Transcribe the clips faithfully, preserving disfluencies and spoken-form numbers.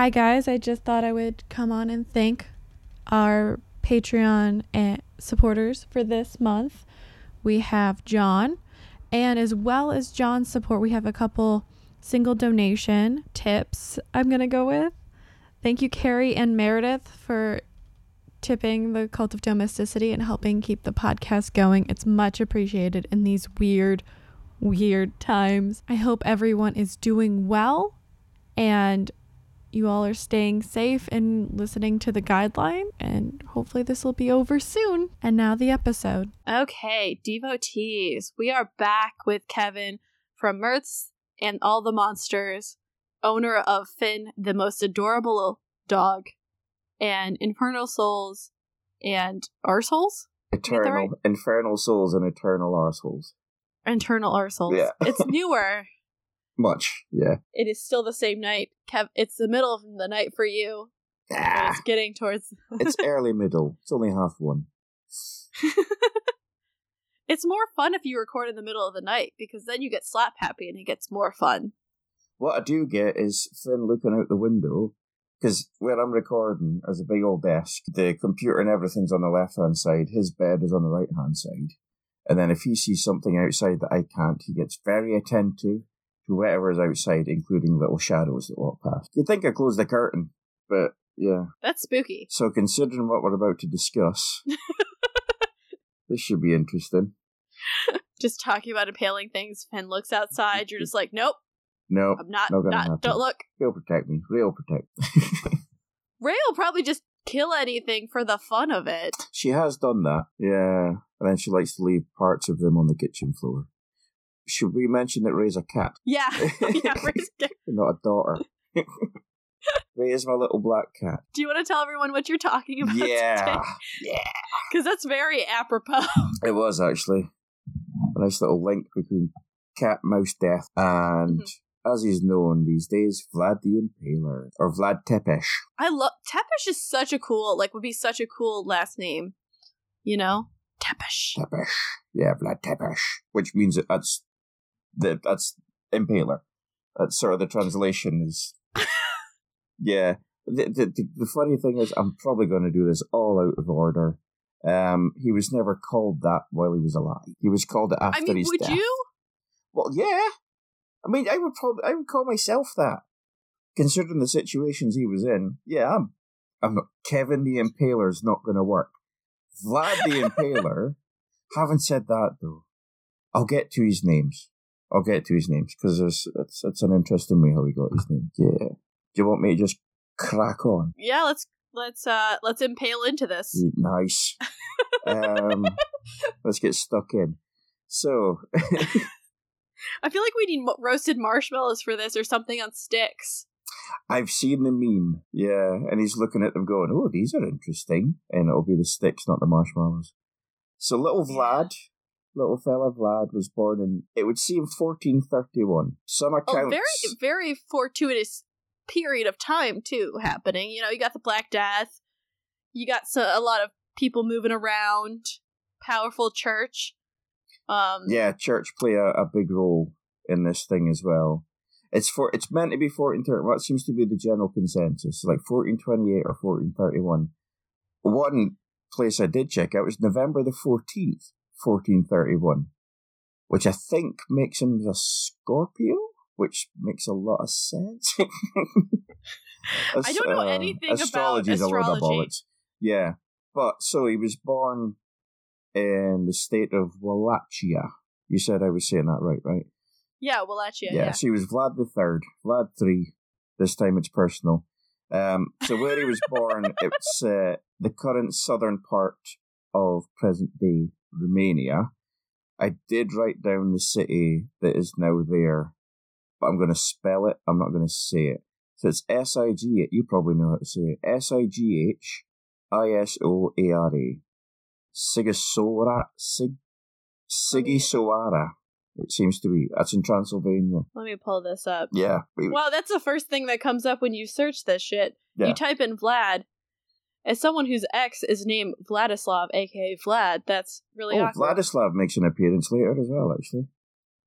Hi guys, I just thought I would come on and thank our Patreon and supporters for this month. We have John, and as well as John's support, we have a couple single donation tips I'm going to go with. Thank you, Carrie and Meredith, for tipping the Cult of Domesticity and helping keep the podcast going. It's much appreciated in these weird, weird times. I hope everyone is doing well and you all are staying safe and listening to the guideline, and hopefully this will be over soon. And now the episode. Okay, devotees, we are back with Kevin from Mirths and All the Monsters, owner of Finn, the most adorable dog, and Infernal Souls and Arseholes? Eternal. Right? Infernal Souls and Eternal Arseholes. Eternal Arseholes. Yeah. It's newer. Much, yeah. It is still the same night. Kev, it's the middle of the night for you. Ah, it's getting towards... It's early middle. It's only half one. It's more fun if you record in the middle of the night, because then you get slap happy and it gets more fun. What I do get is Finn looking out the window, because where I'm recording, there's a big old desk. The computer and everything's on the left-hand side. His bed is on the right-hand side. And then if he sees something outside that I can't, he gets very attentive to whatever is outside, including little shadows that walk past. You'd think I closed the curtain, but yeah. That's spooky. So considering what we're about to discuss, this should be interesting. Just talking about impaling things, Finn looks outside, you're just like, nope. No, nope, I'm not, not, not don't look. He'll protect me. Ray'll protect me. Ray'll probably just kill anything for the fun of it. She has done that, yeah. And then she likes to leave parts of them on the kitchen floor. Should we mention that Ray's a cat? Yeah, yeah, Ray's a cat. Not a daughter. Ray is my little black cat. Do you want to tell everyone what you're talking about yeah. today? Yeah, yeah. Because that's very apropos. It was, actually. A nice little link between cat, mouse, death, and mm-hmm. as he's known these days, Vlad the Impaler, or Vlad Țepeș. I love... Țepeș is such a cool, like, would be such a cool last name, you know? Țepeș. Țepeș. Yeah, Vlad Țepeș. Which means that that's, that that's Impaler. That's sort of the translation is... yeah. The, the, the, the funny thing is, I'm probably going to do this all out of order. Um, he was never called that while he was alive. He was called it after his death. I mean, would death. you? Well, yeah. I mean, I would probably, I would call myself that, considering the situations he was in. Yeah, I'm, I'm not. Kevin the Impaler's not going to work. Vlad the Impaler. Haven't said that though. I'll get to his names. I'll get to his names because it's, it's it's an interesting way how he got his name. Yeah. Do you want me to just crack on? Yeah, let's let's uh let's impale into this. Nice. um, let's get stuck in. So. I feel like we need mo- roasted marshmallows for this or something on sticks. I've seen the meme, yeah, and he's looking at them going, oh, these are interesting, and it'll be the sticks, not the marshmallows. So little Vlad, little fella Vlad was born in, it would seem, fourteen thirty-one. Some accounts... Oh, very, very fortuitous period of time, too, happening. You know, you got the Black Death, you got so, a lot of people moving around, powerful church. Um, yeah, church play a, a big role in this thing as well. It's for it's meant to be fourteen thirty-one. What seems to be the general consensus, like fourteen twenty-eight or fourteen thirty-one. One place I did check out was November the fourteenth, fourteen thirty-one, which I think makes him a Scorpio, which makes a lot of sense. As, I don't know uh, anything astrology's about astrology. A lot of yeah, but so he was born in the state of Wallachia. You said I was saying that right, right? Yeah, Wallachia, yeah. yeah. So he was Vlad the Third, Vlad the Third. This time it's personal. Um, so where he was born, it's uh, the current southern part of present-day Romania. I did write down the city that is now there, but I'm going to spell it. I'm not going to say it. So it's S I G H. You probably know how to say it. S I G H I S O A R A. Sighișoara, Sig, Sighișoara. It seems to be. That's in Transylvania. Let me pull this up. Yeah. Wow, that's the first thing that comes up when you search this shit. Yeah. You type in Vlad. As someone whose ex is named Vladislav, aka Vlad, that's really oh, awkward. Vladislav makes an appearance later as well, actually.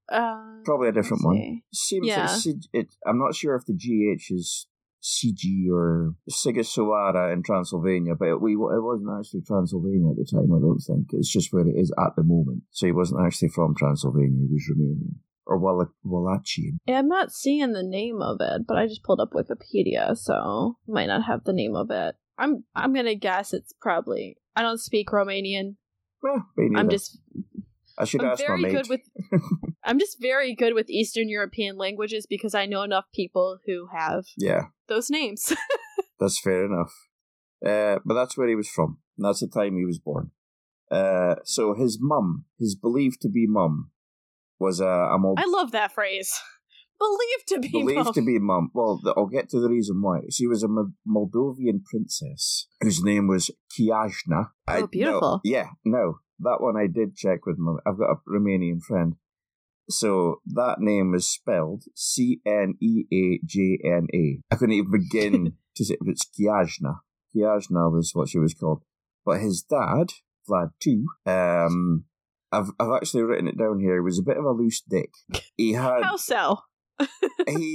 Uh, Probably a different one. Seems yeah. It, it, I'm not sure if the G H is Sigi or Sighișoara in Transylvania, but it, we, it wasn't actually Transylvania at the time, I don't think. It's just where it is at the moment. So he wasn't actually from Transylvania, he was Romanian. Or Wall- Wallachian. Yeah, I'm not seeing the name of it, but I just pulled up Wikipedia, so might not have the name of it. I'm I'm gonna guess it's probably... I don't speak Romanian. Well, maybe I'm just... I should I'm ask very my mate. Good with, I'm just very good with Eastern European languages because I know enough people who have yeah. those names. That's fair enough. Uh, but that's where he was from. And that's the time he was born. Uh, so his mum, his believed to be mum, was a... Uh, all... I love that phrase. Believed to be mum. Believed mom. to be mum. Well, I'll get to the reason why. She was a M- Moldovan princess whose name was Cneajna. Oh, beautiful. I, no, yeah, no. That one I did check with my... I've got a Romanian friend. So that name is spelled C N E A J N A. I couldn't even begin to say it, it's Cneajna. Cneajna was what she was called. But his dad, Vlad the Second, um, I've I've actually written it down here, he was a bit of a loose dick. He had... How so? he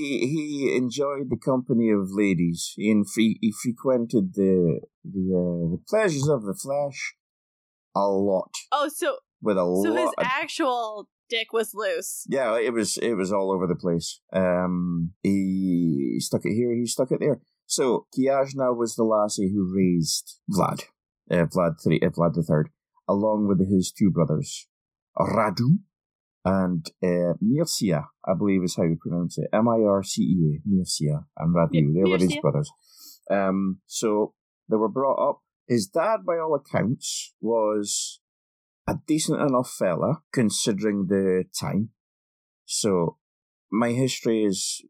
he enjoyed the company of ladies. He, infre- he frequented the the, uh, the pleasures of the flesh. A lot. Oh, so with a so lot. So his of, actual dick was loose. Yeah, it was. It was all over the place. Um, he, he stuck it here. He stuck it there. So Cneajna was the lassie who raised Vlad, uh, Vlad three, uh, Vlad the Third, along with his two brothers, Radu and uh, Mircea. I believe is how you pronounce it. M I R C E A. Mircea and Radu. They were his brothers. Um, so they were brought up. His dad, by all accounts, was a decent enough fella, considering the time. So, my history is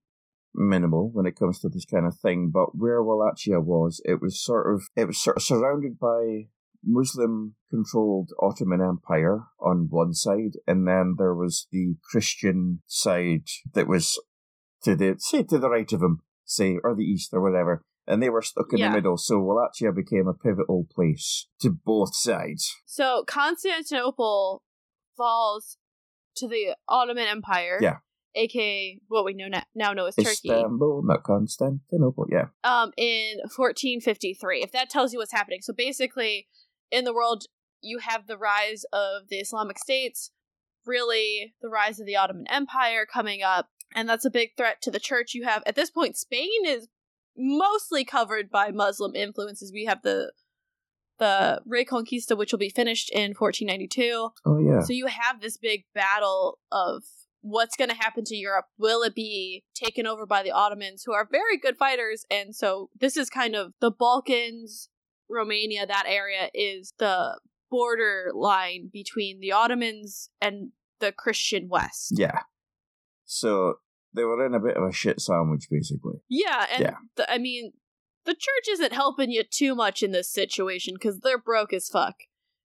minimal when it comes to this kind of thing, but where Wallachia was, it was sort of it was sort of surrounded by Muslim-controlled Ottoman Empire on one side, and then there was the Christian side that was to the, say, to the right of him, say, or the east, or whatever. And they were stuck in yeah. the middle, so Wallachia became a pivotal place to both sides. So Constantinople falls to the Ottoman Empire, yeah, aka what we know na- now know as Istanbul, Turkey. Istanbul, not Constantinople, yeah. Um, in fourteen fifty-three, if that tells you what's happening. So basically, in the world, you have the rise of the Islamic states, really the rise of the Ottoman Empire coming up, and that's a big threat to the church. You have, at this point, Spain is mostly covered by Muslim influences. We have the the Reconquista, which will be finished in fourteen ninety-two. Oh, yeah. So you have this big battle of what's going to happen to Europe. Will it be taken over by the Ottomans, who are very good fighters? And so this is kind of the Balkans, Romania, that area is the borderline between the Ottomans and the Christian West. Yeah. So... they were in a bit of a shit sandwich, basically. Yeah, and yeah. The, I mean, the church isn't helping you too much in this situation, because they're broke as fuck.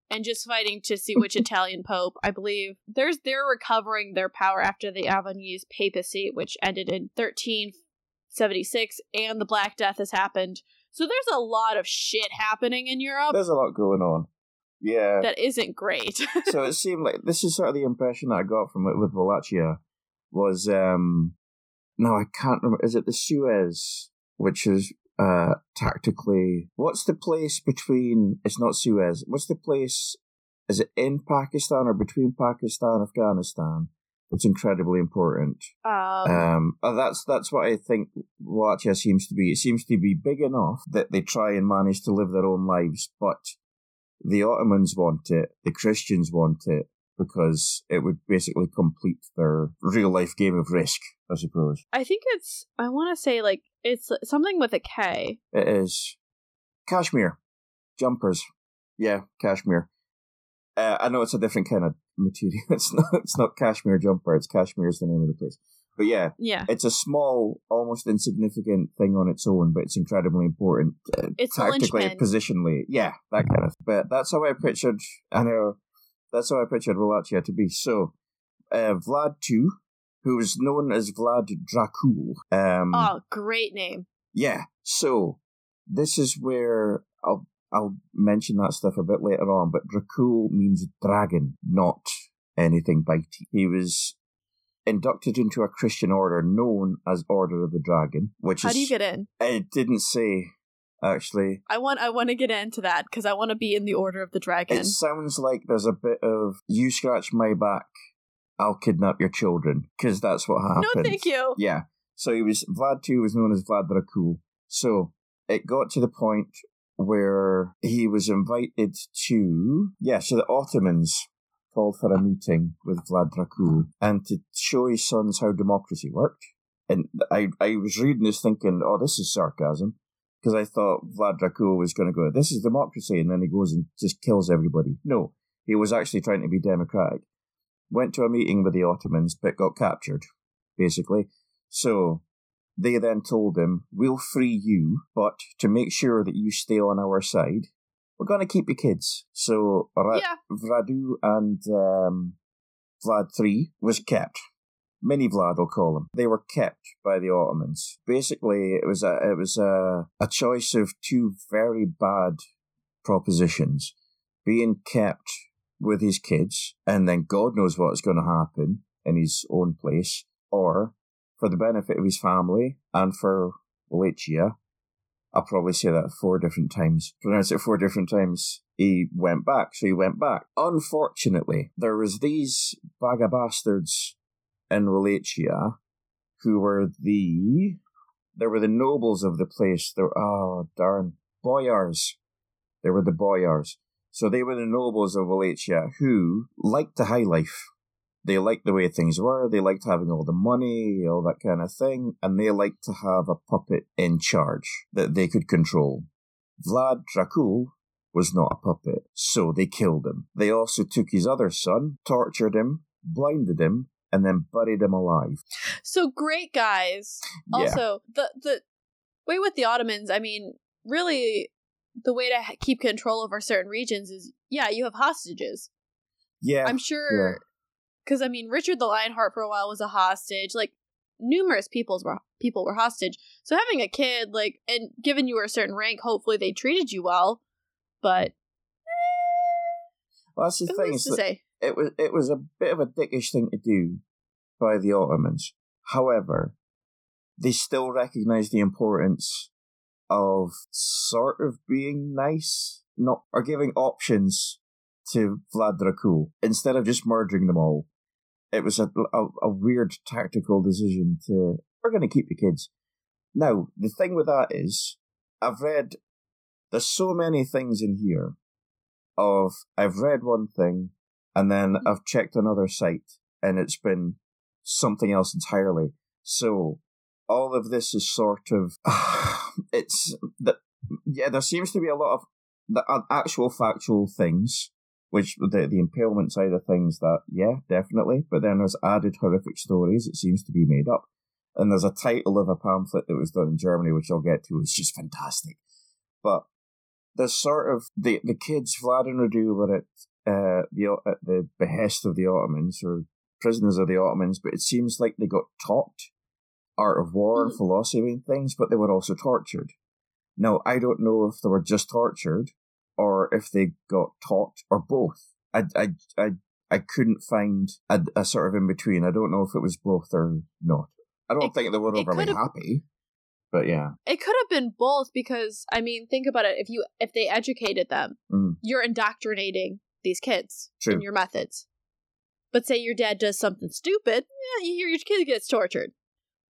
And just fighting to see which Italian pope, I believe. There's, they're recovering their power after the Avignon papacy, which ended in thirteen seventy-six, and the Black Death has happened. So there's a lot of shit happening in Europe. There's a lot going on. Yeah. That isn't great. So it seemed like, this is sort of the impression that I got from it with Wallachia. Was, um, no, I can't remember. Is it the Suez, which is uh, tactically... What's the place between... It's not Suez. What's the place... Is it in Pakistan or between Pakistan and Afghanistan? It's incredibly important. Um, um, oh, that's that's what I think Wallachia seems to be. It seems to be big enough that they try and manage to live their own lives, but the Ottomans want it, the Christians want it, because it would basically complete their real-life game of Risk, I suppose. I think it's, I want to say, like, it's something with a K. It is. Kashmir. Jumpers. Yeah, Kashmir. Uh, I know it's a different kind of material. It's not It's not Kashmir jumper, it's Kashmir is the name of the place. But yeah, yeah, it's a small, almost insignificant thing on its own, but it's incredibly important. Uh, it's tactically, positionally. Yeah, that kind of thing. But that's how I pictured, I know... That's how I pictured Wallachia to be. So, uh, Vlad the Second, who was known as Vlad Dracul. Um, oh, great name. Yeah. So, this is where I'll I'll mention that stuff a bit later on, but Dracul means dragon, not anything bitey. He was inducted into a Christian order known as Order of the Dragon, which How is... How do you get in? It didn't say, actually. I want I want to get into that, because I want to be in the Order of the Dragon. It sounds like there's a bit of, you scratch my back, I'll kidnap your children, because that's what happened. No, thank you! Yeah. So he was, Vlad the Second was known as Vlad Dracul. So it got to the point where he was invited to... Yeah, so the Ottomans... called for a meeting with Vlad Dracul and to show his sons how democracy worked. And I, I was reading this thinking, oh, this is sarcasm, because I thought Vlad Dracul was going to go, this is democracy, and then he goes and just kills everybody. No, he was actually trying to be democratic. Went to a meeting with the Ottomans, but got captured, basically. So they then told him, we'll free you, but to make sure that you stay on our side, we're going to keep your kids. So Ra- yeah. Radu and um, Vlad the Third was kept. Mini Vlad, I'll call him. They were kept by the Ottomans. Basically, it was a it was a, a choice of two very bad propositions. Being kept with his kids, and then God knows what's going to happen in his own place, or for the benefit of his family and for Wallachia, I'll probably say that four different times. Pronounce it four different times. He went back, so he went back. Unfortunately, there was these bag of bastards in Wallachia who were the... They were the nobles of the place. They were, oh, darn. Boyars. They were the boyars. So they were the nobles of Wallachia who liked the high life. They liked the way things were. They liked having all the money, all that kind of thing. And they liked to have a puppet in charge that they could control. Vlad Dracul was not a puppet, so they killed him. They also took his other son, tortured him, blinded him, and then buried him alive. So great guys. Yeah. Also, the, the way with the Ottomans, I mean, really, the way to keep control over certain regions is, yeah, you have hostages. Yeah. I'm sure... Yeah. Because, I mean, Richard the Lionheart for a while was a hostage. Like, numerous peoples were, people were hostage. So having a kid, like, and given you were a certain rank, hopefully they treated you well. But, well, that's the thing. To say? It was, it was a bit of a dickish thing to do by the Ottomans. However, they still recognized the importance of sort of being nice, not or giving options to Vlad Dracul, instead of just murdering them all. It was a, a, a weird tactical decision to, we're going to keep the kids. Now, the thing with that is, I've read, there's so many things in here of, I've read one thing, and then I've checked another site, and it's been something else entirely. So, all of this is sort of, it's, the, yeah, there seems to be a lot of the uh, actual factual things, which the the impalement side of things, that, yeah, definitely. But then there's added horrific stories, it seems to be made up. And there's a title of a pamphlet that was done in Germany, which I'll get to, it's just fantastic. But there's sort of, the, the kids, Vlad and Radu, were at, uh, the, at the behest of the Ottomans, or prisoners of the Ottomans, but it seems like they got taught art of war and philosophy and things, but they were also tortured. Now, I don't know if they were just tortured, or if they got taught, or both. I, I, I, I couldn't find a, a sort of in-between. I don't know if it was both or not. I don't it, think they were overly happy, but yeah. It could have been both, because, I mean, think about it. If you if they educated them, mm. you're indoctrinating these kids True. in your methods. But say your dad does something stupid, yeah, you hear your kid gets tortured.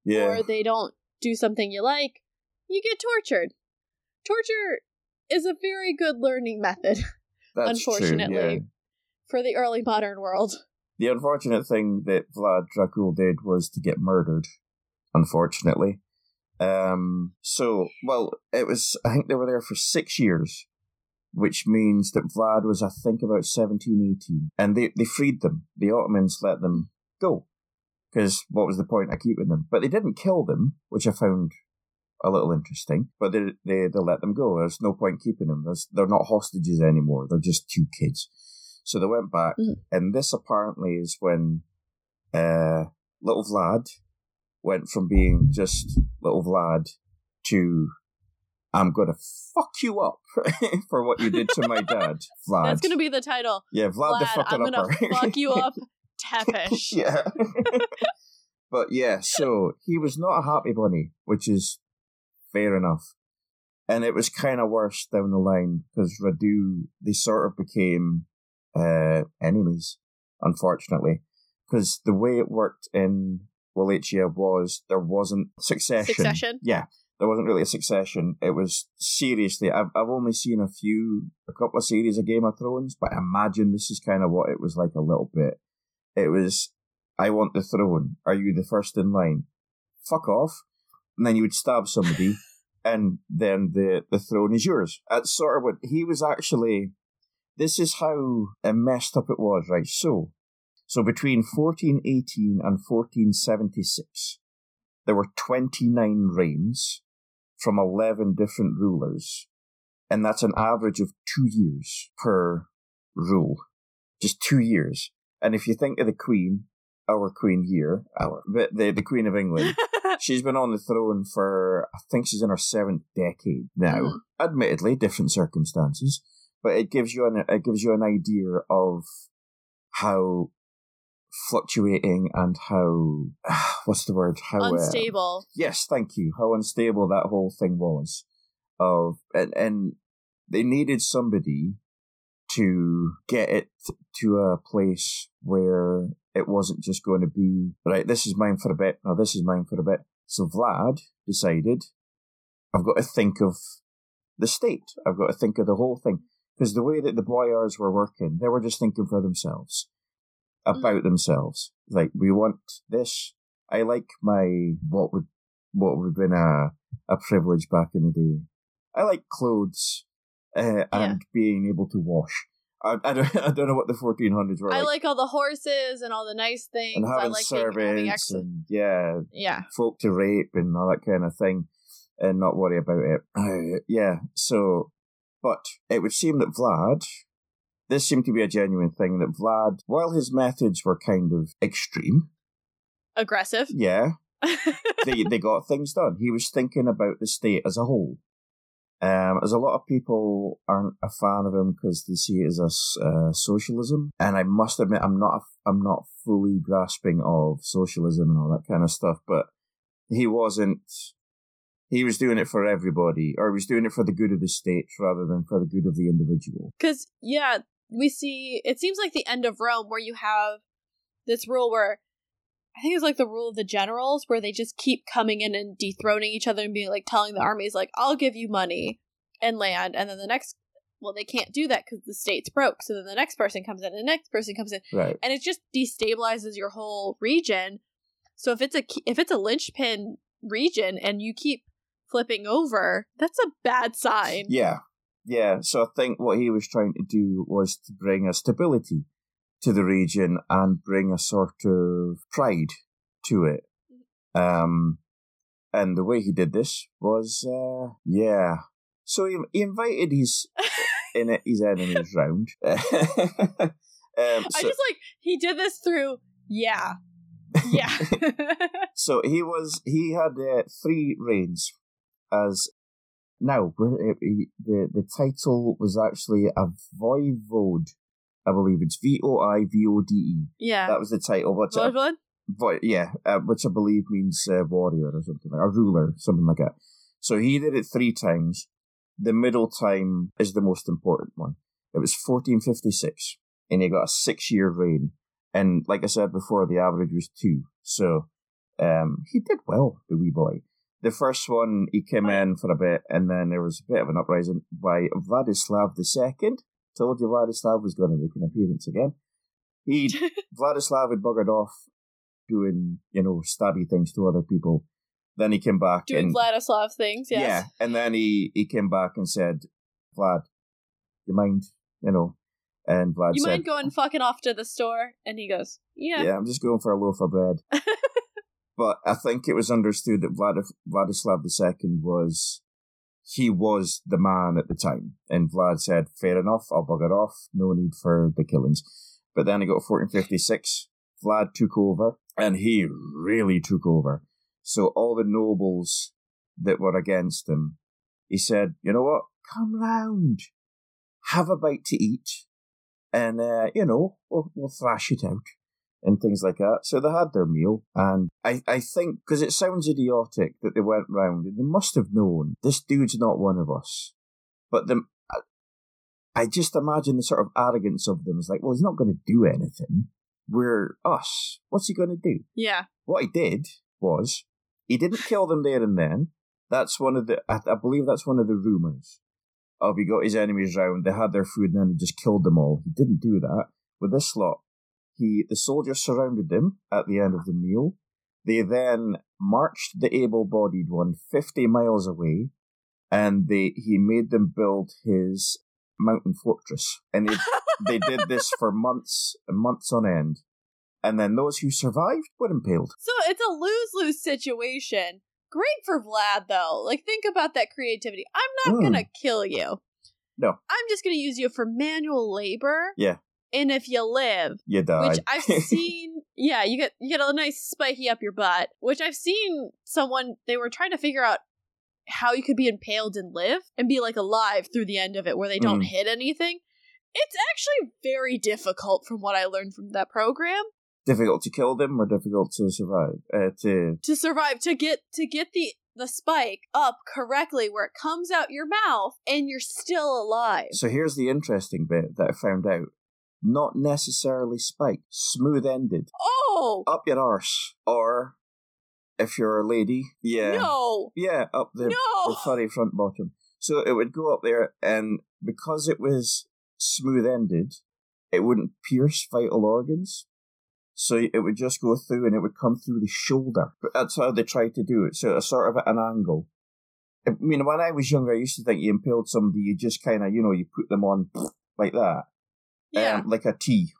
Yeah. Or they don't do something you like, you get tortured. Torture... is a very good learning method, That's unfortunately, true, yeah. for the early modern world. The unfortunate thing that Vlad Dracul did was to get murdered, unfortunately. Um, so, well, it was, I think they were there for six years, which means that Vlad was, I think, about seventeen, eighteen. And they, they freed them. The Ottomans let them go, because what was the point of keeping them? But they didn't kill them, which I found... a little interesting, but they, they they let them go. There's no point keeping them. There's, they're not hostages anymore. They're just two kids. So they went back, mm. and this apparently is when uh, little Vlad went from being just little Vlad to, I'm going to fuck you up for what you did to my dad, Vlad. That's going to be the title. Yeah, Vlad, Vlad the fucking upper. I'm going to fuck you up, Țepeș. Yeah. But yeah, so he was not a happy bunny, which is fair enough. And it was kind of worse down the line because Radu, they sort of became uh, enemies, unfortunately. Because the way it worked in Wallachia was there wasn't succession. Succession? Yeah. There wasn't really a succession. It was seriously, I've I've only seen a few, a couple of series of Game of Thrones, but I imagine this is kind of what it was like a little bit. It was, I want the throne. Are you the first in line? Fuck off. And then you would stab somebody, and then the, the throne is yours. That's sort of what, he was actually, this is how messed up it was, right? So, so between fourteen eighteen and fourteen seventy-six, there were twenty-nine reigns from eleven different rulers, and that's an average of two years per rule. Just two years. And if you think of the Queen, our Queen here, our the, the Queen of England, she's been on the throne for, I think she's in her seventh decade now. Mm. Admittedly, different circumstances, but it gives you an it gives you an idea of how fluctuating and how what's the word? How unstable. Uh, yes, thank you. How unstable that whole thing was. Of and and they needed somebody to get it to a place where it wasn't just going to be, right, this is mine for a bit, no, this is mine for a bit. So Vlad decided, I've got to think of the state. I've got to think of the whole thing. Because the way that the boyars were working, they were just thinking for themselves, about mm. themselves. Like, we want this. I like my, what would what would have been a, a privilege back in the day. I like clothes. Uh, and yeah. being able to wash. I, I, don't, I don't know what the fourteen hundreds were I like. I like all the horses and all the nice things. And having I like servants and, yeah, yeah, folk to rape and all that kind of thing and not worry about it. Uh, yeah, so, but it would seem that Vlad, this seemed to be a genuine thing, that Vlad, while his methods were kind of extreme. Aggressive. Yeah. they they got things done. He was thinking about the state as a whole. Um, as a lot of people aren't a fan of him because they see it as a uh, socialism, and I must admit I'm not I'm not fully grasping of socialism and all that kind of stuff. But he wasn't. He was doing it for everybody, or he was doing it for the good of the state rather than for the good of the individual. Because yeah, we see it seems like the end of Rome, where you have this rule where I think it's like the rule of the generals, where they just keep coming in and dethroning each other and being like telling the armies, like, I'll give you money and land. And then the next, well, they can't do that because the state's broke. So then the next person comes in and the next person comes in. Right. And it just destabilizes your whole region. So if it's a, if it's a linchpin region and you keep flipping over, that's a bad sign. Yeah. Yeah. So I think what he was trying to do was to bring a stability to the region and bring a sort of pride to it. Um, and the way he did this was, uh, yeah. So he, he invited his in it, his enemies round. um, I so, just like, he did this through, yeah. Yeah. So he was, he had uh, three reigns as, now, the, the title was actually a voivode. I believe it's V O I V O D E. Yeah. That was the title. What's it? Voivode? Vo- yeah, uh, which I believe means uh, warrior or something, like, or ruler, something like that. So he did it three times. The middle time is the most important one. It was fourteen fifty-six, and he got a six-year reign. And like I said before, the average was two. So um, he did well, the wee boy. The first one, he came oh. in for a bit, and then there was a bit of an uprising by Vladislav the Second. Told you Vladislav was going to make an appearance again. He Vladislav had buggered off doing, you know, stabby things to other people. Then he came back doing and, Vladislav things, yes. Yeah, and then he, he came back and said, Vlad, you mind, you know, and Vlad you said, you mind going fucking off to the store? And he goes, yeah. Yeah, I'm just going for a loaf of bread. But I think it was understood that Vlad, Vladislav the Second was... He was the man at the time. And Vlad said, fair enough, I'll bugger off. No need for the killings. But then he got fourteen fifty-six. Vlad took over, and he really took over. So all the nobles that were against him, he said, you know what? Come round. Have a bite to eat. And, uh, you know, we'll, we'll thrash it out. and things like that. So they had their meal, and I, I think, because it sounds idiotic that they went round, and they must have known, this dude's not one of us. But the, I just imagine the sort of arrogance of them is like, well, he's not going to do anything. We're us. What's he going to do? Yeah. What he did was, he didn't kill them there and then. That's one of the, I, I believe that's one of the rumours. Of he got his enemies round, they had their food, and then he just killed them all. He didn't do that. With this lot, he the soldiers surrounded them at the end of the meal. They then marched the able-bodied one fifty miles away, and they he made them build his mountain fortress. And they, they did this for months and months on end. And then those who survived were impaled. So it's a lose-lose situation. Great for Vlad, though. Like, think about that creativity. I'm not mm. gonna kill you. No. I'm just gonna use you for manual labor. Yeah. And if you live, you die. Which I've seen. Yeah, you get you get a nice spiky up your butt. Which I've seen someone. They were trying to figure out how you could be impaled and live and be like alive through the end of it, where they don't mm. hit anything. It's actually very difficult, from what I learned from that program. Difficult to kill them, or difficult to survive? Uh, to to survive, to get to get the the spike up correctly where it comes out your mouth and you're still alive. So here's the interesting bit that I found out: not necessarily spike, smooth ended. Oh, up your arse, or if you're a lady, yeah, no, yeah, up the, no. the furry front bottom. So it would go up there, and because it was smooth ended, it wouldn't pierce vital organs. So it would just go through, and it would come through the shoulder. But that's how they tried to do it. So it's sort of at an angle. I mean, when I was younger, I used to think you impaled somebody, you just kind of, you know, you put them on like that. Yeah. Um, like a T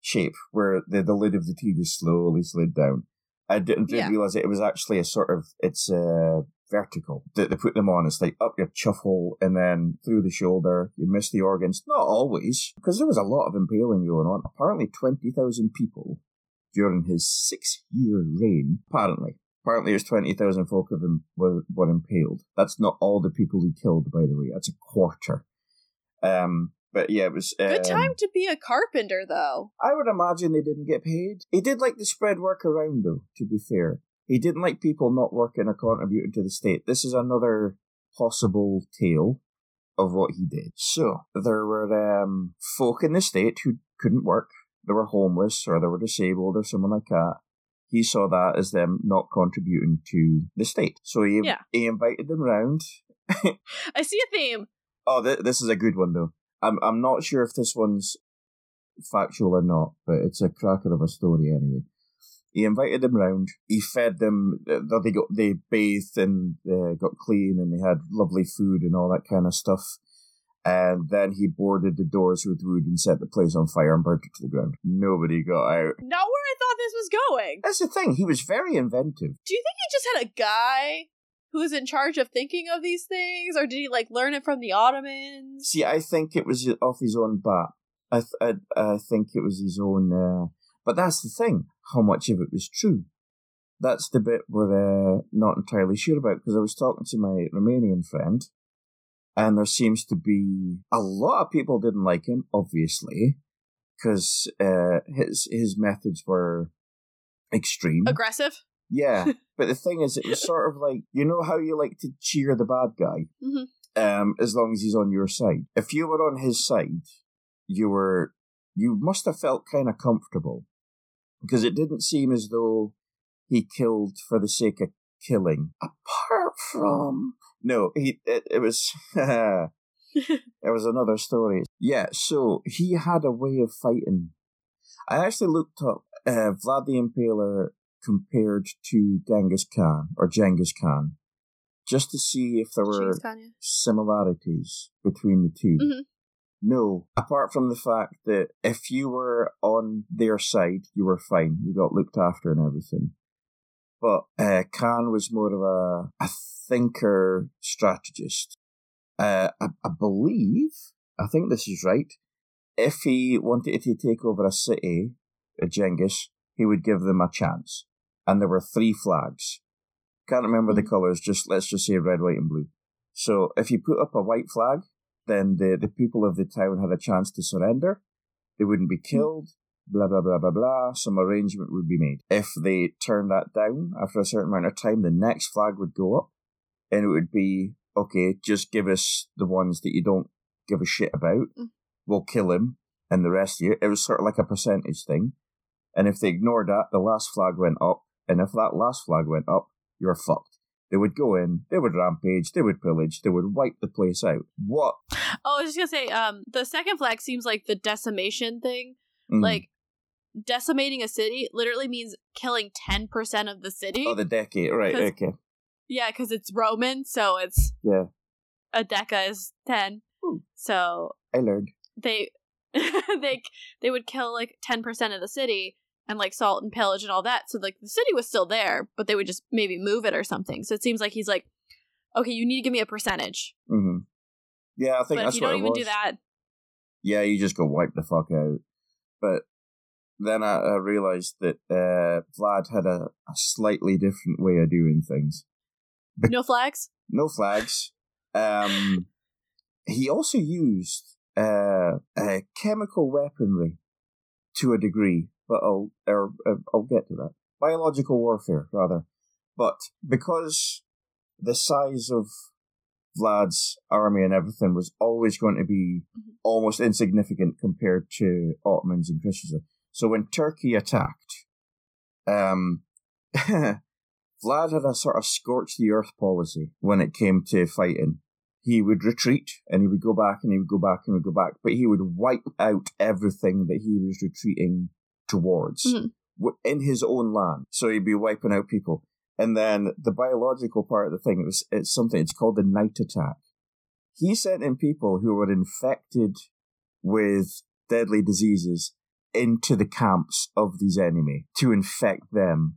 shape, where the, the lid of the T just slowly slid down. I didn't, didn't yeah. realise it was actually a sort of, it's uh, vertical. They, they put them on, it's like up your chuff hole, and then through the shoulder, you miss the organs. Not always, because there was a lot of impaling going on. Apparently twenty thousand people. During his six-year reign, apparently. Apparently it was twenty thousand folk of him were, were impaled. That's not all the people he killed, by the way. That's a quarter. Um, but yeah, it was... Um, Good time to be a carpenter, though. I would imagine they didn't get paid. He did like to spread work around, though, to be fair. He didn't like people not working or contributing to the state. This is another possible tale of what he did. So, there were um, folk in the state who couldn't work. They were homeless, or they were disabled, or someone like that. He saw that as them not contributing to the state. So he, yeah. he invited them round. I see a theme. Oh, th- this is a good one, though. I'm I'm not sure if this one's factual or not, but it's a cracker of a story anyway. He invited them round. He fed them. They, got, they bathed and uh, got clean, and they had lovely food and all that kind of stuff. And then he boarded the doors with wood and set the place on fire and burnt it to the ground. Nobody got out. Not where I thought this was going. That's the thing. He was very inventive. Do you think he just had a guy who was in charge of thinking of these things? Or did he, like, learn it from the Ottomans? See, I think it was off his own bat. I th- I, I think it was his own... Uh... But that's the thing. How much of it was true? That's the bit we're uh, not entirely sure about. Because I was talking to my Romanian friend. And there seems to be a lot of people didn't like him, obviously, because uh, his his methods were extreme. Aggressive? Yeah. But the thing is, it was sort of like, you know how you like to cheer the bad guy? Mm-hmm. Um, as long as he's on your side. If you were on his side, you were you must have felt kind of comfortable, because it didn't seem as though he killed for the sake of killing. Apart from... No, he. It, it was it was another story. Yeah, so he had a way of fighting. I actually looked up uh, Vlad the Impaler compared to Genghis Khan, or Genghis Khan, just to see if there were similarities between the two. Mm-hmm. No, apart from the fact that if you were on their side, you were fine. You got looked after and everything. But uh, Khan was more of a, a thinker strategist. Uh, I, I believe, I think this is right, if he wanted to take over a city, a Genghis, he would give them a chance. And there were three flags. Can't remember the colours, just let's just say red, white and blue. So if you put up a white flag, then the, the people of the town had a chance to surrender. They wouldn't be killed. blah, blah, blah, blah, blah, some arrangement would be made. If they turned that down after a certain amount of time, the next flag would go up, and it would be, okay, just give us the ones that you don't give a shit about, we'll kill him, and the rest of you. It was sort of like a percentage thing. And if they ignored that, the last flag went up, and if that last flag went up, you're fucked. They would go in, they would rampage, they would pillage, they would wipe the place out. What? Oh, I was just going to say, um, the second flag seems like the decimation thing. Mm. Like, decimating a city literally means killing ten percent of the city. Oh, the decade, right, okay. Yeah, because it's Roman, so it's... Yeah. A deca is ten, Ooh. So... I learned. They, they, they would kill, like, ten percent of the city... And, like, salt and pillage and all that. So, like, the city was still there, but they would just maybe move it or something. So it seems like he's like, okay, you need to give me a percentage. Mm-hmm. Yeah, I think but that's what it was. But if you don't even do that... Yeah, you just go wipe the fuck out. But then I, I realized that uh, Vlad had a, a slightly different way of doing things. No flags? No flags. Um, he also used uh, uh, chemical weaponry to a degree. But I'll, or, or I'll get to that. Biological warfare, rather. But because the size of Vlad's army and everything was always going to be almost insignificant compared to Ottomans and Christians. So when Turkey attacked, um, Vlad had a sort of scorch-the-earth policy when it came to fighting. He would retreat, and he would go back, and he would go back, and he would go back. But he would wipe out everything that he was retreating towards mm-hmm. in his own land, so he'd be wiping out people. And then the biological part of the thing, it was, it's something, it's called the night attack. He sent in people who were infected with deadly diseases into the camps of these enemy to infect them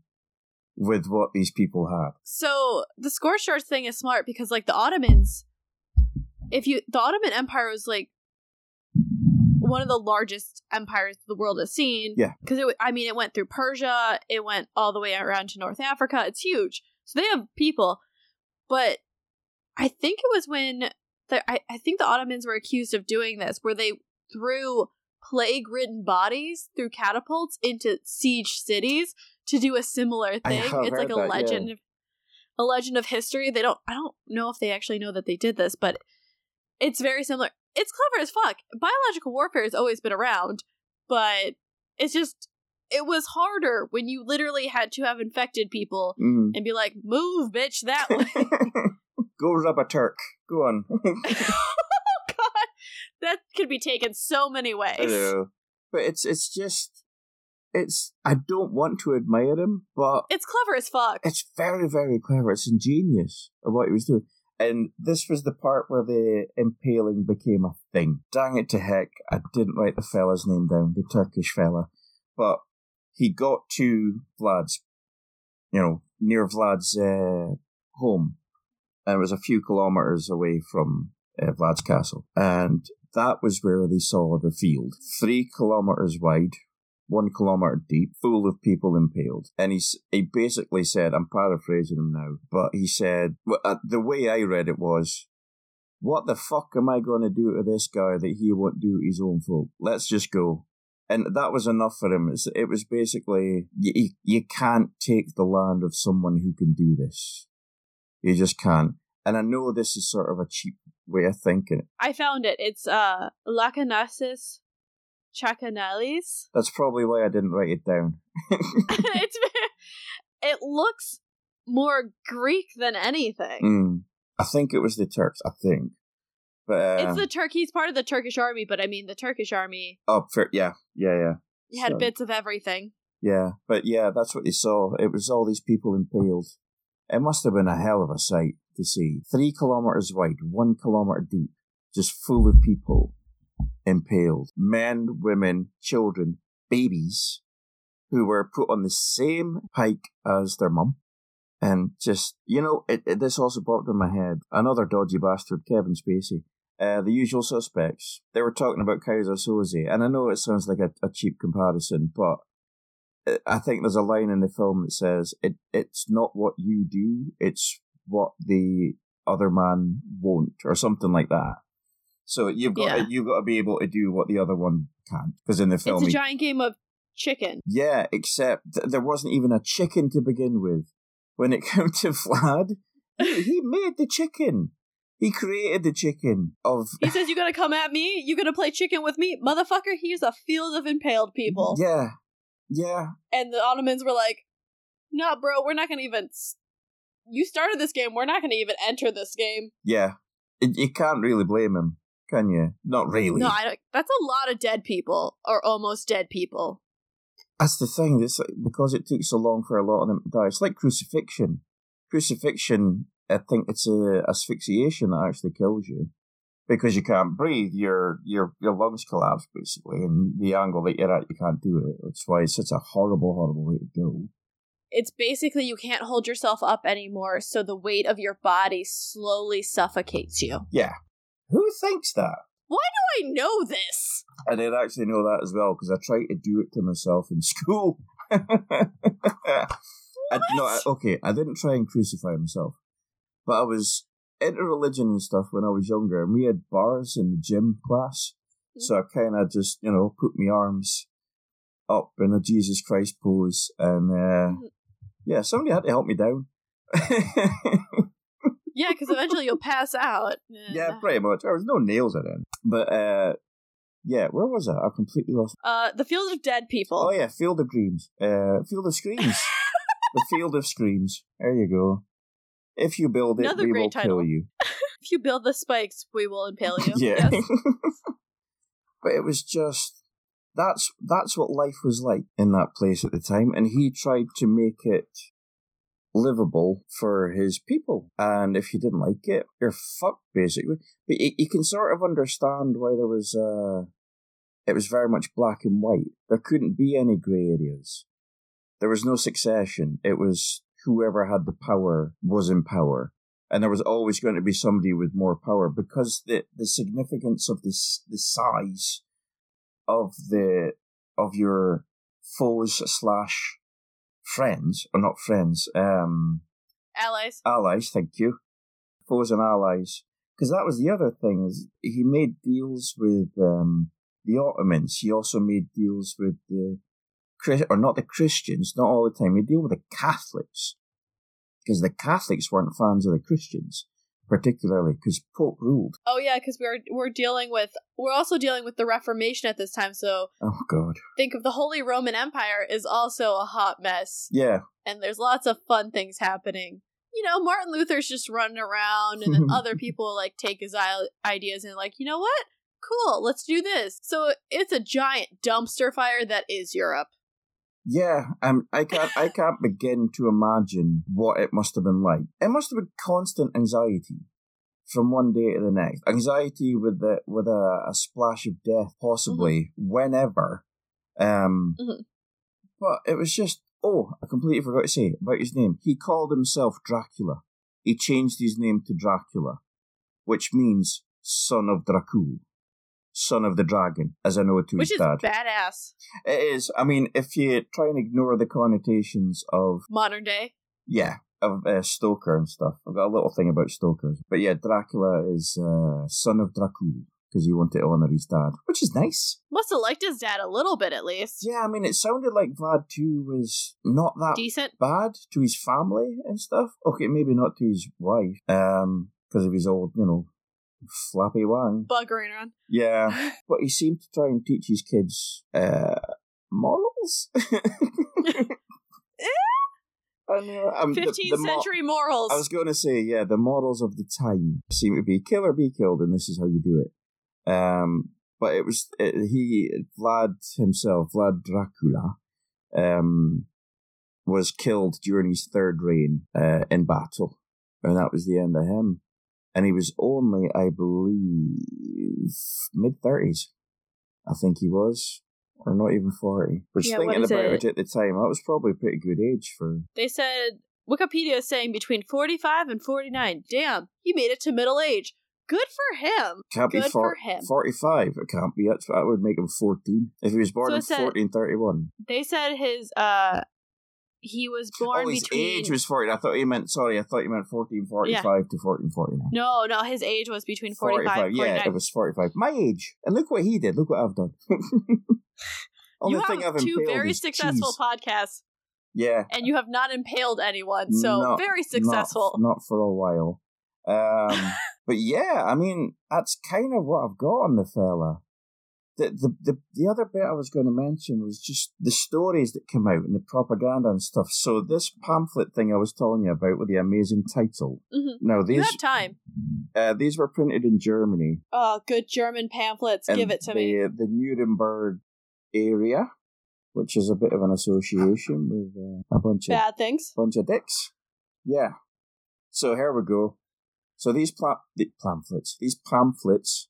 with what these people had. So the scorched earth thing is smart because, like, the Ottomans, if you the Ottoman Empire was like one of the largest empires the world has seen. Yeah. Because, it, I mean, it went through Persia. It went all the way around to North Africa. It's huge. So they have people. But I think it was when... The, I, I think the Ottomans were accused of doing this, where they threw plague-ridden bodies through catapults into siege cities to do a similar thing. It's like a that, legend, yeah. a legend of history. They don't... I don't know if they actually know that they did this, but it's very similar. It's clever as fuck. Biological warfare has always been around, but it's just, it was harder when you literally had to have infected people mm. and be like, move, bitch, that way. Go rub a Turk. Go on. Oh, God. That could be taken so many ways. I know. But it's, it's just, it's, I don't want to admire him, but... It's clever as fuck. It's very, very clever. It's ingenious of what he was doing. And this was the part where the impaling became a thing. Dang it to heck, I didn't write the fella's name down, the Turkish fella. But he got to Vlad's, you know, near Vlad's uh, home. And it was a few kilometers away from uh, Vlad's castle. And that was where they saw the field. Three kilometers wide, one kilometer deep, full of people impaled. And he, he basically said, I'm paraphrasing him now, but he said, well, uh, the way I read it was, what the fuck am I going to do to this guy that he won't do his own folk? Let's just go. And that was enough for him. It's, it was basically, you, you can't take the land of someone who can do this. You just can't. And I know this is sort of a cheap way of thinking. I found it. It's uh, Lacanasis. Chacanales. That's probably why I didn't write it down. It's very, it looks more Greek than anything. Mm. I think it was the Turks, I think. But uh, it's the Turk, he's part of the Turkish army, but I mean the Turkish army. Oh, for, yeah, yeah, yeah. He had so, bits of everything. Yeah, but yeah, that's what they saw. It was all these people impaled. It must have been a hell of a sight to see. Three kilometers wide, one kilometer deep, just full of people. Impaled. Men, women, children, babies who were put on the same pike as their mum. And just, you know, it, it, this also popped in my head. Another dodgy bastard, Kevin Spacey. Uh, the Usual Suspects. They were talking about Kaiser Soze. And I know it sounds like a, a cheap comparison, but I think there's a line in the film that says, it, it's not what you do, it's what the other man won't, or something like that. So you've got yeah. to, you've got to be able to do what the other one can't, because in the film it's a giant he, game of chicken. Yeah, except th- there wasn't even a chicken to begin with. When it came to Vlad, he, he made the chicken. He created the chicken of... He says, you gonna come at me? You gonna play chicken with me? Motherfucker, he's a field of impaled people. Yeah. Yeah. And the Ottomans were like, no, nah, bro, we're not gonna even... You started this game, we're not gonna even enter this game. Yeah. You can't really blame him, can you? Not really. No, I don't... That's a lot of dead people, or almost dead people. That's the thing, it's like, because it took so long for a lot of them to die. It's like crucifixion. Crucifixion... I think it's a asphyxiation that actually kills you because you can't breathe. Your your your lungs collapse basically, and the angle that you're at, you can't do it. That's why it's such a horrible, horrible way to go. It's basically you can't hold yourself up anymore, so the weight of your body slowly suffocates you. Yeah, who thinks that? Why do I know this? I did actually know that as well because I tried to do it to myself in school. I, no, I, okay, I didn't try and crucify myself. But I was into religion and stuff when I was younger, and we had bars in the gym class. Mm-hmm. So I kind of just, you know, put my arms up in a Jesus Christ pose, and uh, yeah, somebody had to help me down. Yeah, because eventually you'll pass out. Yeah, pretty much. There was no nails in it. But uh, yeah, where was I? I completely lost. Uh, the field of dead people. Oh yeah, field of dreams. Uh, field of screams. The field of screams. There you go. If you build it, Another we will title. Kill you. If you build the spikes, we will impale you. Yeah. Yes. But it was just, that's that's what life was like in that place at the time. And he tried to make it livable for his people. And if you didn't like it, you're fucked, basically. But you, you can sort of understand why there was, uh, it was very much black and white. There couldn't be any grey areas. There was no succession. It was... Whoever had the power was in power. And there was always going to be somebody with more power because the, the significance of this, the size of the of your foes slash friends, or not friends, um, allies. Allies, thank you. Foes and allies. Because that was the other thing, is he made deals with um, the Ottomans. He also made deals with the or not the Christians, not all the time. They deal with the Catholics, because the Catholics weren't fans of the Christians, particularly because Pope ruled. Oh yeah, because we're we're dealing with we're also dealing with the Reformation at this time. So oh god, think of the Holy Roman Empire is also a hot mess. Yeah, and there's lots of fun things happening. You know, Martin Luther's just running around, and then other people like take his ideas and like, you know what, cool, let's do this. So it's a giant dumpster fire that is Europe. Yeah, um, I can't I can't begin to imagine what it must have been like. It must have been constant anxiety from one day to the next. Anxiety with the, with a, a splash of death, possibly, mm-hmm. whenever. Um, mm-hmm. But it was just, oh, I completely forgot to say about his name. He called himself Dracula. He changed his name to Dracula, which means son of Dracul. Son of the Dragon, as I know it to his dad. Which is badass. It is. I mean, if you try and ignore the connotations of... Modern day? Yeah, of uh, Stoker and stuff. I've got a little thing about Stokers. But yeah, Dracula is uh, son of Dracul, because he wanted to honour his dad, which is nice. Must have liked his dad a little bit, at least. Yeah, I mean, it sounded like Vlad the Second was not that decent, bad to his family and stuff. Okay, maybe not to his wife, um, because of his old, you know... Flappy one. Buggering on. Yeah. But he seemed to try and teach his kids uh, morals. I know, um, fifteenth the, the century mor- morals. I was going to say, yeah, the morals of the time seem to be kill or be killed, and this is how you do it. Um, but it was, it, he, Vlad himself, Vlad Dracula, um, was killed during his third reign uh, in battle. And that was the end of him. And he was only, I believe, mid-thirties. I think he was. Or not even forty. Which, yeah, thinking about it? it at the time, that was probably a pretty good age for... They said, Wikipedia is saying between forty-five and forty-nine. Damn, he made it to middle age. Good for him. Can't good be for, for him. forty-five. It can't be. That's, that would make him fourteen. If he was born so in said, fourteen thirty-one. They said his... uh. He was born oh, his between... age was forty. I thought you meant... Sorry, I thought you meant fourteen forty-five yeah. to fourteen forty-nine. No, no, his age was between forty-five and forty-nine. Yeah, it was forty-five. My age. And look what he did. Look what I've done. Only you thing have I've two very successful cheese. podcasts. Yeah. And you have not impaled anyone, so not, very successful. Not, not for a while. Um, but yeah, I mean, that's kind of what I've got on the fella. The, the the the other bit I was going to mention was just the stories that come out and the propaganda and stuff. So this pamphlet thing I was telling you about with the amazing title. Mm-hmm. Now these, you have time. Uh, these were printed in Germany. Oh, good German pamphlets. And Give it to the, me. The Nuremberg area, which is a bit of an association with uh, a bunch of... Bad things. Bunch of dicks. Yeah. So here we go. So these pla- the pamphlets. These pamphlets...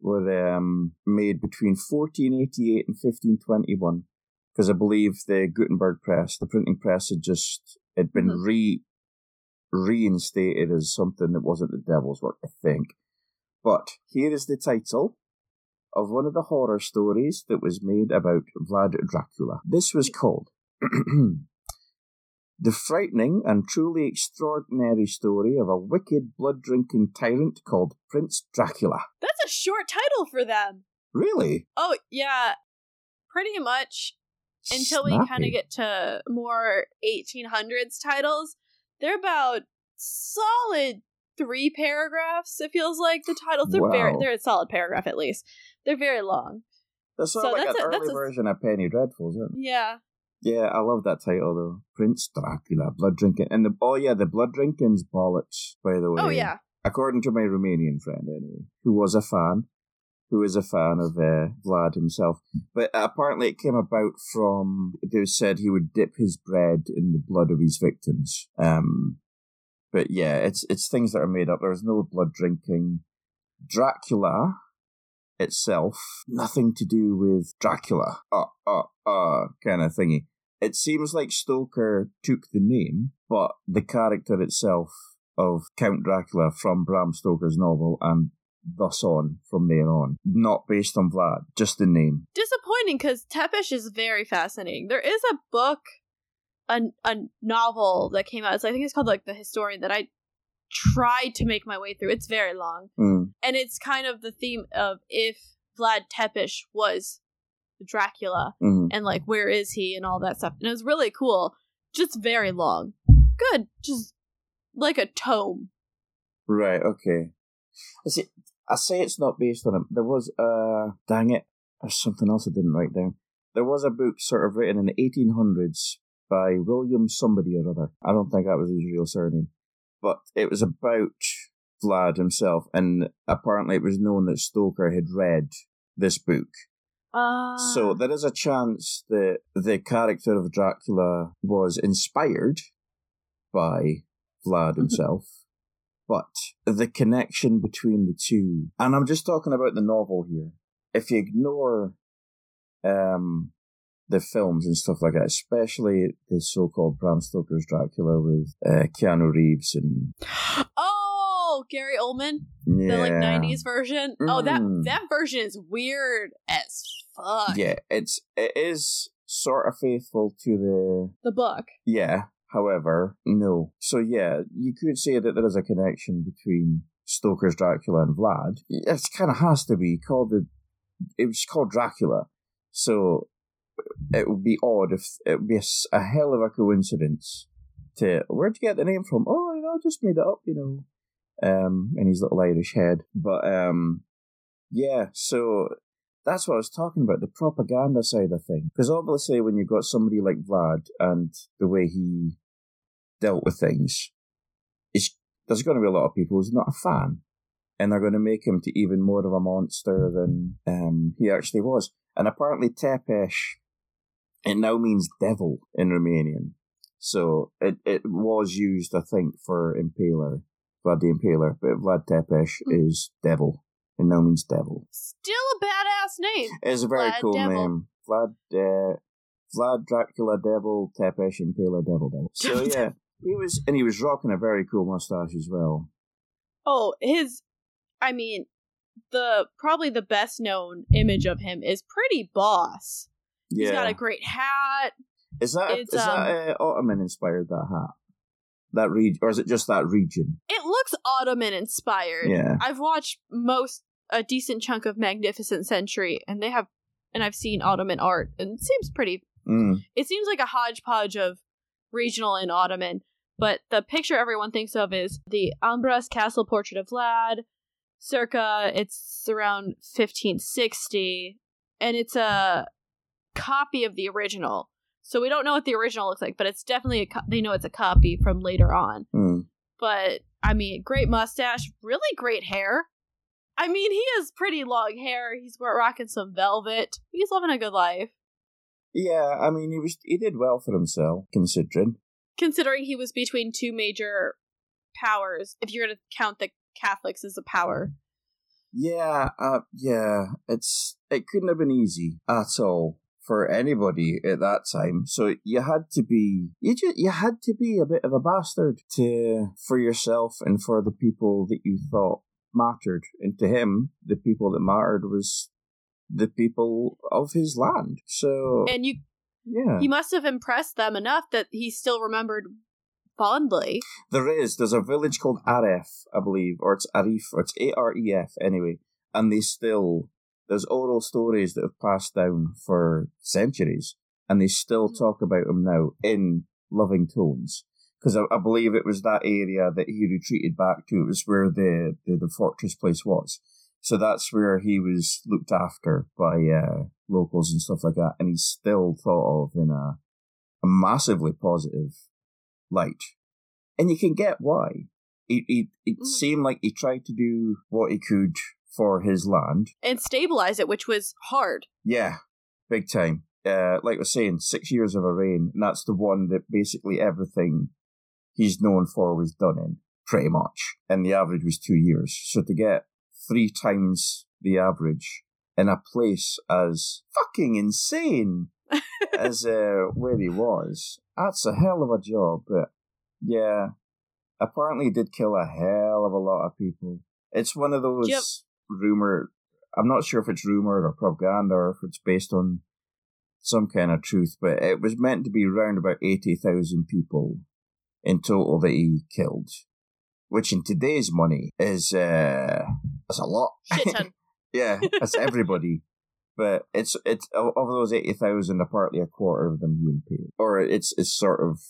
were um, made between fourteen eighty-eight and fifteen twenty-one, because I believe the Gutenberg press, the printing press, had just had been mm-hmm. re reinstated as something that wasn't the devil's work, I think. But here is the title of one of the horror stories that was made about Vlad Dracula. This was called The Frightening and Truly Extraordinary Story of a Wicked Blood-Drinking Tyrant Called Prince Dracula. That's a short title for them. Really? Oh, yeah. Pretty much until Snappy. we kind of get to more eighteen hundreds titles. They're about solid three paragraphs, it feels like, the titles. They're, wow. very, they're a solid paragraph, at least. They're very long. That's sort so of like that's an a, early a, version of Penny Dreadful, isn't it? Yeah. Yeah, I love that title, though. Prince Dracula, blood drinking. And the, oh, yeah, the blood drinking's bollocks, by the way. Oh, yeah. According to my Romanian friend, anyway, who was a fan, who is a fan of uh, Vlad himself. But apparently it came about from, it was said he would dip his bread in the blood of his victims. Um, But yeah, it's it's things that are made up. There's no blood drinking. Dracula itself, nothing to do with Dracula. Uh, uh, uh, kind of thingy. It seems like Stoker took the name, but the character itself of Count Dracula from Bram Stoker's novel and thus on from there on. Not based on Vlad, just the name. Disappointing, because Țepeș is very fascinating. There is a book, a, a novel that came out. It's, I think it's called like The Historian that I tried to make my way through. It's very long. Mm. And it's kind of the theme of if Vlad Țepeș was Dracula mm. and like where is he and all that stuff, and it was really cool, just very long, good, just like a tome. Right, okay. I see, I say it's not based on him. There was uh dang it there's something else I didn't write down. There was a book sort of written in the eighteen hundreds by William somebody or other. I don't think that was his real surname, but it was about Vlad himself, and apparently it was known that Stoker had read this book. Uh, so there is a chance that the character of Dracula was inspired by Vlad himself, but the connection between the two, and I'm just talking about the novel here, if you ignore um, the films and stuff like that, especially the so-called Bram Stoker's Dracula with uh, Keanu Reeves and... Oh, Gary Oldman? Yeah. The like nineties version? Mm. Oh, that that version is weird as fuck. Yeah, it's it is sort of faithful to the the book. Yeah. However, no. So yeah, you could say that there is a connection between Stoker's Dracula and Vlad. It kind of has to be called the. It was called Dracula, so it would be odd if it would be a, a hell of a coincidence. To where'd you get the name from? Oh, you know, I just made it up. You know. Um, in his little Irish head. But, um, yeah, so that's what I was talking about, the propaganda side of things. Because obviously when you've got somebody like Vlad and the way he dealt with things, it's, there's going to be a lot of people who's not a fan. And they're going to make him to even more of a monster than um, he actually was. And apparently Țepeș, it now means devil in Romanian. So it, it was used, I think, for Impaler. Vlad the Impaler, but Vlad Țepeș is devil. It now means devil. Still a badass name. It's a very Vlad cool devil. name. Vlad uh, Vlad Dracula Devil, Țepeș Impaler Devil Devil. So yeah, he was, and he was rocking a very cool mustache as well. Oh, his, I mean, the probably the best known image of him is pretty boss. Yeah. He's got a great hat. Is that, is um, that uh, Ottoman inspired that hat? That region, or is it just that region? It looks Ottoman inspired. Yeah, I've watched most a decent chunk of Magnificent Century, and they have and I've seen Ottoman art, and it seems pretty... Mm. It seems like a hodgepodge of regional and Ottoman, but the picture everyone thinks of is the Ambras Castle portrait of Vlad, circa, it's around fifteen sixty, and it's a copy of the original. So we don't know what the original looks like, but it's definitely, a co- they know it's a copy from later on. Mm. But, I mean, great mustache, really great hair. I mean, he has pretty long hair. He's rocking some velvet. He's living a good life. Yeah, I mean, he was he did well for himself, considering. Considering he was between two major powers, if you're going to count the Catholics as a power. Yeah, uh, yeah, it's it couldn't have been easy at all for anybody at that time. So you had to be you just, you had to be a bit of a bastard to for yourself and for the people that you thought mattered. And to him, the people that mattered was the people of his land. So and you yeah he must have impressed them enough that he still remembered fondly. There is there's a village called Aref, I believe, or it's Arif, or it's A R E F anyway, and they still there's oral stories that have passed down for centuries, and they still mm-hmm. talk about him now in loving tones, because I, I believe it was that area that he retreated back to. It was where the the, the fortress place was. So that's where he was looked after by uh, locals and stuff like that, and he's still thought of in a, a massively positive light. And you can get why. It, it, it mm. seemed like he tried to do what he could for his land. And stabilize it, which was hard. Yeah, big time. Uh, like I was saying, six years of a reign, and that's the one that basically everything he's known for was done in, pretty much. And the average was two years. So to get three times the average in a place as fucking insane as uh, where he was. That's a hell of a job, but yeah, apparently did kill a hell of a lot of people. It's one of those yep. rumor. I'm not sure if it's rumored or propaganda or if it's based on some kind of truth, but it was meant to be around about eighty thousand people in total that he killed. Which in today's money is uh, that's a lot. Shit ton. Yeah, that's everybody. But it's it's of those eighty thousand, apparently a quarter of them he impaled, or it's it's sort of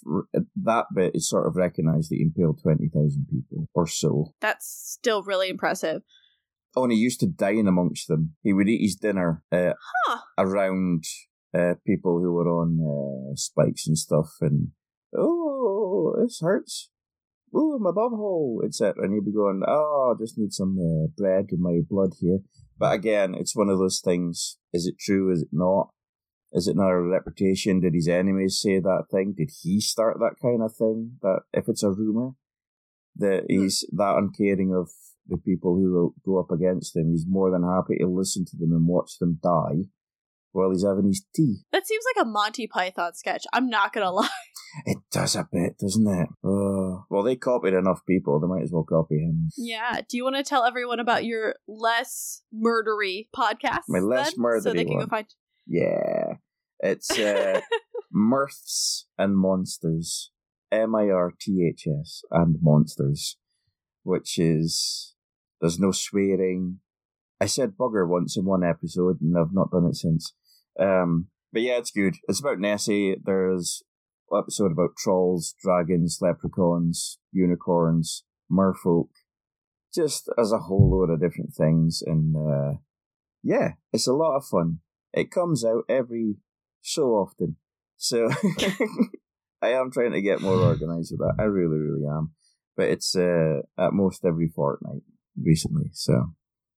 that bit is sort of recognised that he impaled twenty thousand people or so. That's still really impressive. Oh, and he used to dine amongst them. He would eat his dinner uh, huh. around uh, people who were on uh, spikes and stuff, and oh, this hurts. Ooh, my bumhole, et cetera. And he'd be going, oh, I just need some uh, bread in my blood here. But again, it's one of those things. Is it true? Is it not? Is it not a reputation? Did his enemies say that thing? Did he start that kind of thing? That if it's a rumor, that he's that uncaring of the people who go up against him, he's more than happy to listen to them and watch them die while he's having his tea. That seems like a Monty Python sketch. I'm not going to lie. It does a bit, doesn't it? Uh, well, they copied enough people, they might as well copy him. Yeah. Do you want to tell everyone about your less murdery podcast? My less murdery so they can one. Go find. Yeah, it's uh, Mirths and Monsters, M I R T H S and Monsters, which is there's no swearing. I said bugger once in one episode, and I've not done it since. Um, but yeah, it's good. It's about Nessie. There's episode about trolls, dragons, leprechauns, unicorns, merfolk, just as a whole load of different things, and uh, yeah, it's a lot of fun. It comes out every so often, so I am trying to get more organised with that. I really, really am, but it's uh, at most every fortnight recently, so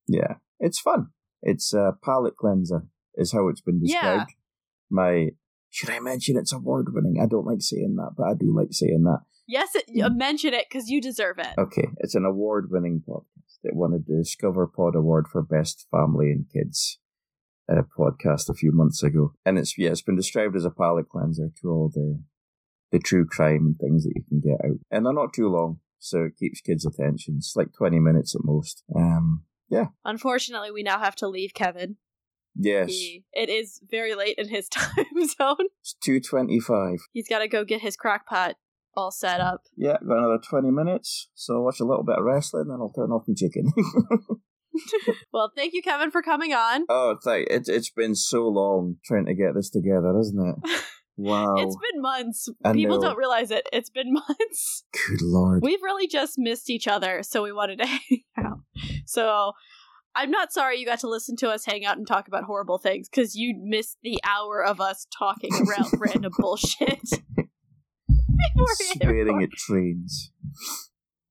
yeah, it's fun. It's a palate cleanser, is how it's been described. Yeah. My Should I mention it's award-winning? I don't like saying that, but I do like saying that. Yes, it, you mention it because you deserve it. Okay, it's an award-winning podcast. It won a Discover Pod Award for Best Family and Kids uh, podcast a few months ago, and it's yeah, it's been described as a palate cleanser to all the the true crime and things that you can get out, and they're not too long, so it keeps kids' attention. It's like twenty minutes at most. Um, yeah. Unfortunately, we now have to leave, Kevin. Yes. He, it is very late in his time zone. It's two twenty-five. He's got to go get his crock pot all set up. Yeah, got another twenty minutes, so I'll watch a little bit of wrestling, then I'll turn off my chicken. Well, thank you, Kevin, for coming on. Oh, thank it's it's been so long trying to get this together, isn't it? Wow. It's been months. I People know. Don't realize it. It's been months. Good Lord. We've really just missed each other, so we wanted to hang out. So I'm not sorry you got to listen to us hang out and talk about horrible things, because you missed the hour of us talking around random bullshit. Swearing at trains.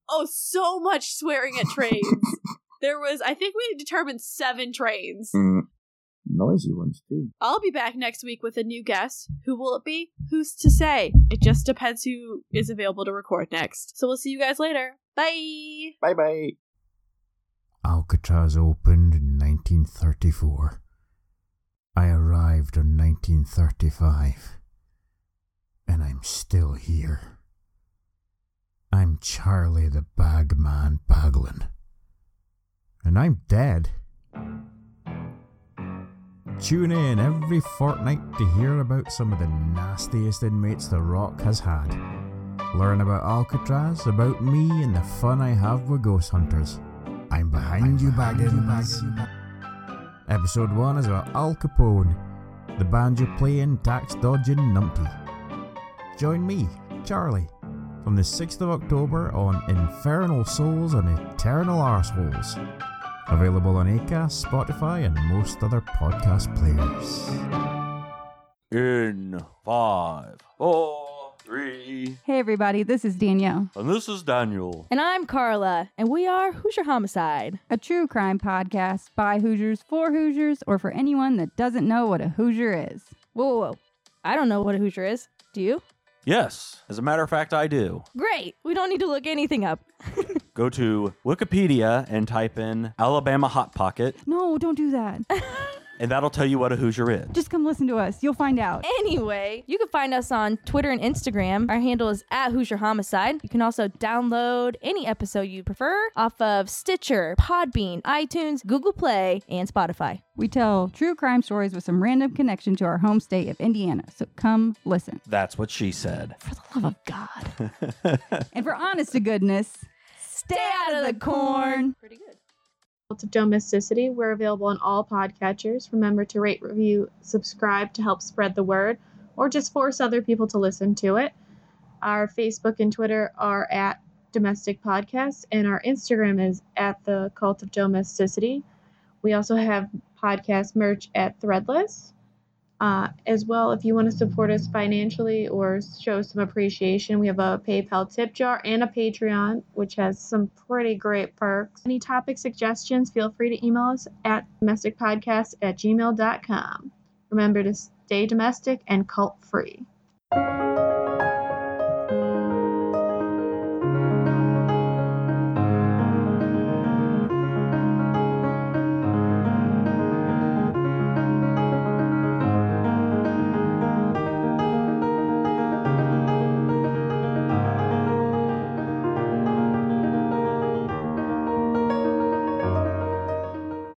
Oh, so much swearing at trains. There was, I think we determined seven trains. Mm. Noisy ones, too. I'll be back next week with a new guest. Who will it be? Who's to say? It just depends who is available to record next. So we'll see you guys later. Bye! Bye-bye. Alcatraz opened in nineteen thirty-four. I arrived in nineteen thirty-five. And I'm still here. I'm Charlie the Bagman Baglin. And I'm dead. Tune in every fortnight to hear about some of the nastiest inmates The Rock has had. Learn about Alcatraz, about me, and the fun I have with ghost hunters. I'm behind, I'm you, behind you, Baggins. Episode one is about Al Capone, the banjo-playing, tax-dodging numpty. Join me, Charlie, from the sixth of October on Infernal Souls and Eternal Arseholes. Available on Acast, Spotify, and most other podcast players. In five, four, three. Hey, everybody, this is Danielle. And this is Daniel. And I'm Carla. And we are Hoosier Homicide, a true crime podcast by Hoosiers, for Hoosiers, or for anyone that doesn't know what a Hoosier is. Whoa, whoa, whoa. I don't know what a Hoosier is. Do you? Yes. As a matter of fact, I do. Great. We don't need to look anything up. Go to Wikipedia and type in Alabama Hot Pocket. No, don't do that. And that'll tell you what a Hoosier is. Just come listen to us. You'll find out. Anyway, you can find us on Twitter and Instagram. Our handle is at Hoosier Homicide. You can also download any episode you prefer off of Stitcher, Podbean, iTunes, Google Play, and Spotify. We tell true crime stories with some random connection to our home state of Indiana. So come listen. That's what she said. For the love of God. And for honest to goodness, stay out of the corn. Pretty good. Cult of Domesticity. We're available on all podcatchers. Remember to rate, review, subscribe to help spread the word, or just force other people to listen to it. Our Facebook and Twitter are at Domestic Podcasts, and our Instagram is at the Cult of Domesticity. We also have podcast merch at Threadless. Uh, as well, if you want to support us financially or show some appreciation, we have a PayPal tip jar and a Patreon, which has some pretty great perks. Any topic suggestions, feel free to email us at domesticpodcast at gmail dot com. Remember to stay domestic and cult free.